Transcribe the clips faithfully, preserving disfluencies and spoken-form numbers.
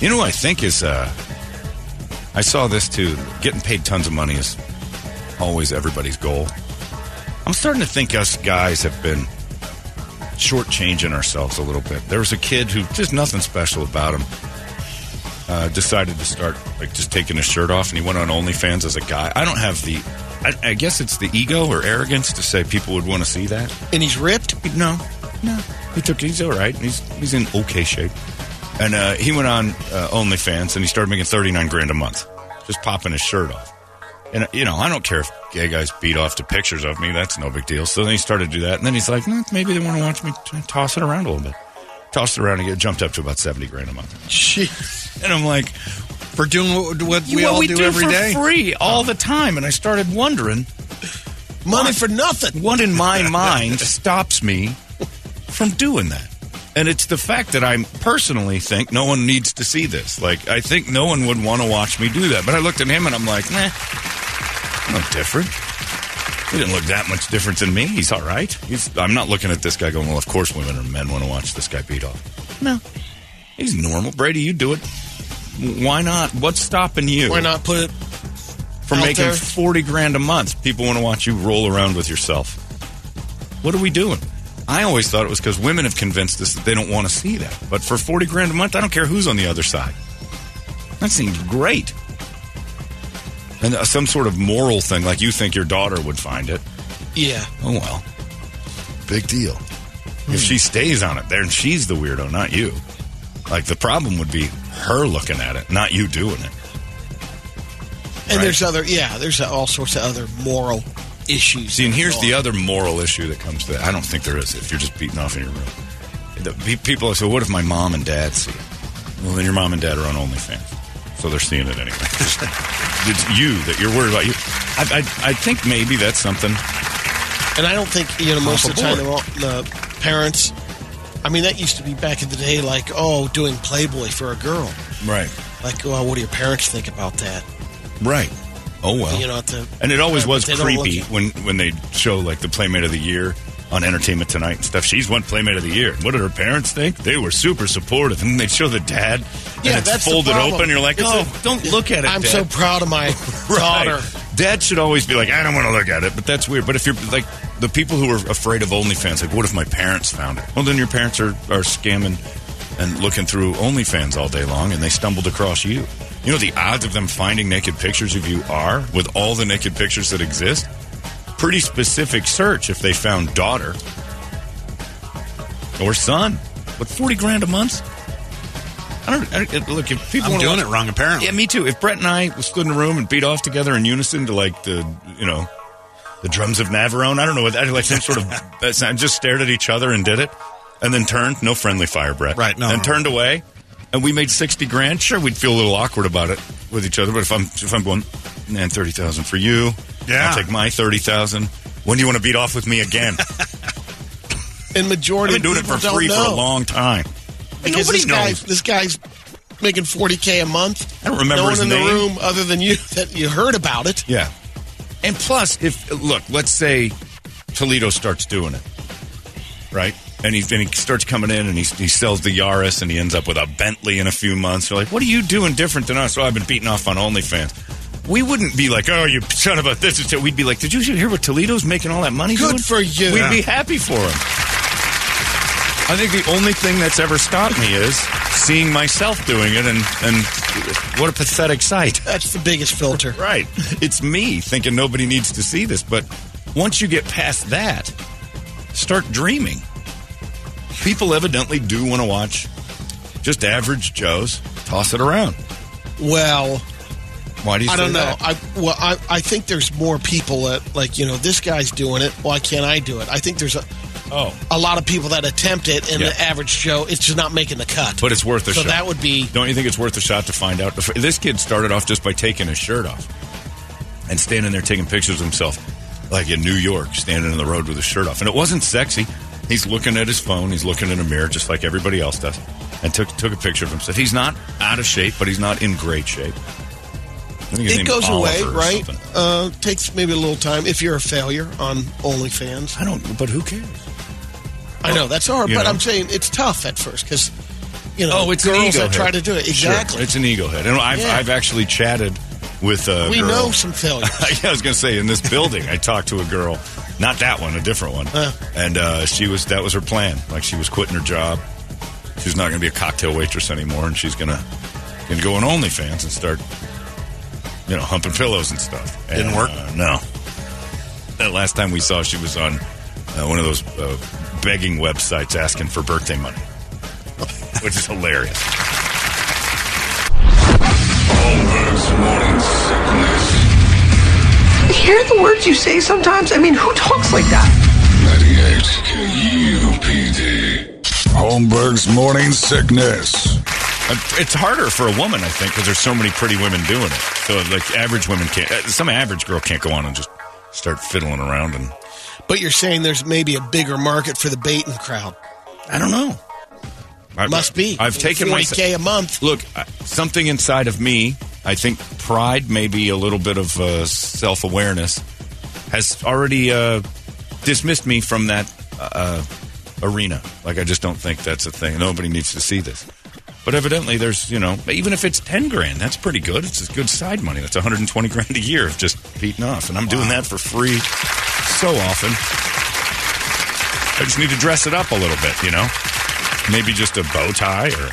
You know what I think is, uh, I saw this too. Getting paid tons of money is always everybody's goal. I'm starting to think us guys have been shortchanging ourselves a little bit. There was a kid who, just nothing special about him, uh, decided to start like just taking his shirt off, and he went on OnlyFans as a guy. I don't have the, I, I guess it's the ego or arrogance to say people would want to see that. And he's ripped? No, no. He took, he's all right. He's, he's in okay shape. And uh, he went on uh, OnlyFans, and he started making thirty-nine grand a month, just popping his shirt off. And, you know, I don't care if gay guys beat off to pictures of me. That's no big deal. So then he started to do that. And then he's like, nah, maybe they want to watch me t- toss it around a little bit. Tossed it around and get jumped up to about seventy grand a month. Jeez. And I'm like, for doing what, what we all we do, do every for day. Free all oh. the time. And I started wondering. Money what, for nothing. What in my mind stops me from doing that? And it's the fact that I personally think no one needs to see this. Like, I think no one would want to watch me do that. But I looked at him and I'm like, nah, I'm not different. He didn't look that much different than me. He's all right. He's, I'm not looking at this guy going, well, of course women or men want to watch this guy beat off. No. He's normal. Brady, you do it. Why not? What's stopping you? Why not put it for making there? forty grand a month? People want to watch you roll around with yourself. What are we doing? I always thought it was because women have convinced us that they don't want to see that. But for forty grand a month, I don't care who's on the other side. That seems great. And uh, some sort of moral thing, like you think your daughter would find it. Yeah. Oh, well. Big deal. If she stays on it, then she's the weirdo, not you. Like, the problem would be her looking at it, not you doing it. And right? there's other, yeah, there's all sorts of other moral issues. See, and here's the other moral issue that comes to that. I don't think there is if you're just beating off in your room. The people say, what if my mom and dad see it? Well, then your mom and dad are on OnlyFans, so they're seeing it anyway. It's you that you're worried about. You, I, I, I think maybe that's something. And I don't think, you know, most of the time all, the parents, I mean, that used to be back in the day like, oh, doing Playboy for a girl. Right. Like, well, what do your parents think about that? Right. Oh, well. You know, to, and it always uh, was creepy when, when they show, like, the Playmate of the Year on Entertainment Tonight and stuff. She's won Playmate of the Year. What did her parents think? They were super supportive. And they'd show the dad, and yeah, it's that's folded open. You're like, oh, a, don't look at it, I'm Dad. So proud of my daughter. Right. Dad should always be like, I don't want to look at it, but that's weird. But if you're, like, the people who are afraid of OnlyFans, like, what if my parents found it? Well, then your parents are, are scamming and looking through OnlyFans all day long, and they stumbled across you. You know, the odds of them finding naked pictures of you are, with all the naked pictures that exist, pretty specific search if they found daughter or son. But forty grand a month? I don't, I don't look, if people I'm doing watch, it wrong, apparently. Yeah, me too. If Brett and I stood in a room and beat off together in unison to, like, the, you know, the drums of Navarone, I don't know what that, like some sort of, just stared at each other and did it, and then turned, no friendly fire, Brett. Right, no. And no, turned no. away. And we made sixty grand. Sure, we'd feel a little awkward about it with each other. But if I'm if I'm going, man, thirty thousand for you. Yeah, I'll take my thirty thousand. When do you want to beat off with me again? And majority I've been doing it for free know. for a long time. Because Nobody this knows. Guy, this guy's making forty k a month. I don't remember no his one in name. The room other than you that you heard about it. Yeah, and plus, if look, let's say Toledo starts doing it, right? And he, and he starts coming in, and he, he sells the Yaris, and he ends up with a Bentley in a few months. They're like, what are you doing different than us? Oh, I've been beating off on OnlyFans. We wouldn't be like, oh, you son of a this and that. We'd be like, did you hear what Toledo's making all that money? Good doing? For you. We'd yeah. be happy for him. I think the only thing that's ever stopped me is seeing myself doing it, and, and what a pathetic sight. That's the biggest filter. Right. It's me thinking nobody needs to see this. But once you get past that, start dreaming. People evidently do want to watch just average Joes toss it around. Well, Why do you I say don't know. That? I, well, I, I think there's more people that, like, you know, this guy's doing it. Why can't I do it? I think there's a oh. a lot of people that attempt it, and yeah. the average Joe, it's just not making the cut. But it's worth a so shot. So that would be... Don't you think it's worth a shot to find out? This kid started off just by taking his shirt off and standing there taking pictures of himself, like in New York, standing on the road with his shirt off. And it wasn't sexy. He's looking at his phone. He's looking in a mirror just like everybody else does. And took took a picture of himself. He's not out of shape, but he's not in great shape. I think his it goes Oliver away, right? Uh, takes maybe a little time if you're a failure on OnlyFans. I don't, but who cares? I well, know, that's hard, but know? I'm saying it's tough at first because, you know, oh, it's girls an ego that head. Try to do it. Exactly. Sure. It's an ego head. And I've, yeah. I've actually chatted with a we girl. know some failures. I was going to say, in this building, I talked to a girl, not that one, a different one. Uh, and uh, she was that was her plan. Like, she was quitting her job. She's not going to be a cocktail waitress anymore, and she's going to go on OnlyFans and start... You know, humping pillows and stuff. Didn't and, work? Uh, no. That last time we saw, she was on uh, one of those uh, begging websites asking for birthday money, which is hilarious. Holmberg's morning sickness. Hear the words you say sometimes? I mean, who talks like that? ninety-eight K U P D. Holmberg's morning sickness. It's harder for a woman, I think, because there's so many pretty women doing it. So, like, average women can't. Some average girl can't go on and just start fiddling around. And but you're saying there's maybe a bigger market for the baiting crowd. I don't know. I, Must be. I've taken my forty K a month. Look, something inside of me, I think pride, maybe a little bit of uh, self-awareness, has already uh, dismissed me from that uh, arena. Like, I just don't think that's a thing. Nobody needs to see this. But evidently there's, you know, even if it's ten grand, that's pretty good. It's good side money. That's one hundred twenty grand a year of just beating off. And I'm wow. doing that for free so often. I just need to dress it up a little bit, you know? Maybe just a bow tie or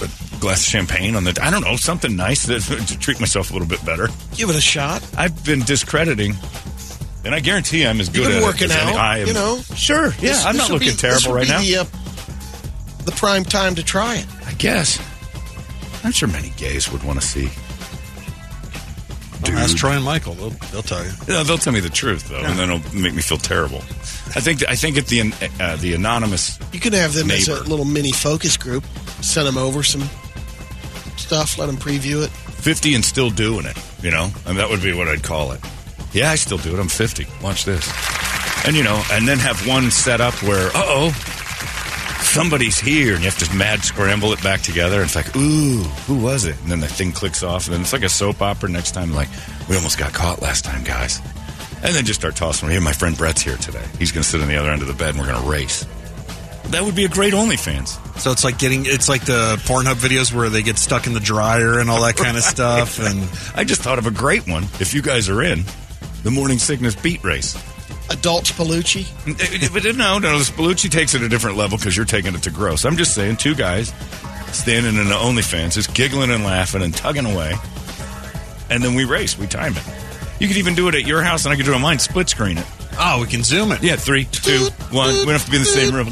a glass of champagne on the, I don't know, something nice to, to treat myself a little bit better. Give it a shot. I've been discrediting. And I guarantee I'm as good at it as working out, any, I am, you know? Sure, yeah. This, I'm this not looking be, terrible right now. The, uh, the prime time to try it. I guess. I'm sure many gays would want to see. Dude. Well, ask Troy and Michael. They'll, they'll tell you. No, they'll tell me the truth, though, yeah. and then it'll make me feel terrible. I think I think at the uh, the anonymous You could have them neighbor. as a little mini focus group. Send them over some stuff. Let them preview it. fifty and still doing it, you know? And that would be what I'd call it. Yeah, I still do it. I'm fifty. Watch this. And, you know, and then have one set up where, uh-oh. Somebody's here, and you have to mad scramble it back together. It's like, ooh, who was it? And then the thing clicks off, and then it's like a soap opera. Next time, like, we almost got caught last time, guys. And then just start tossing. Hey, my friend Brett's here today. He's going to sit on the other end of the bed, and we're going to race. That would be a great OnlyFans. So it's like getting, it's like the Pornhub videos where they get stuck in the dryer and all that kind of stuff. And I just thought of a great one. If you guys are in, the morning sickness beat race. Adult Spallucci? No, no, the Spallucci takes it a different level because you're taking it to gross. I'm just saying, two guys standing in the OnlyFans, just giggling and laughing and tugging away, and then we race. We time it. You could even do it at your house, and I could do it at mine. Split screen it. Oh, we can zoom it. Yeah, three, two, one. We don't have to be in the same room.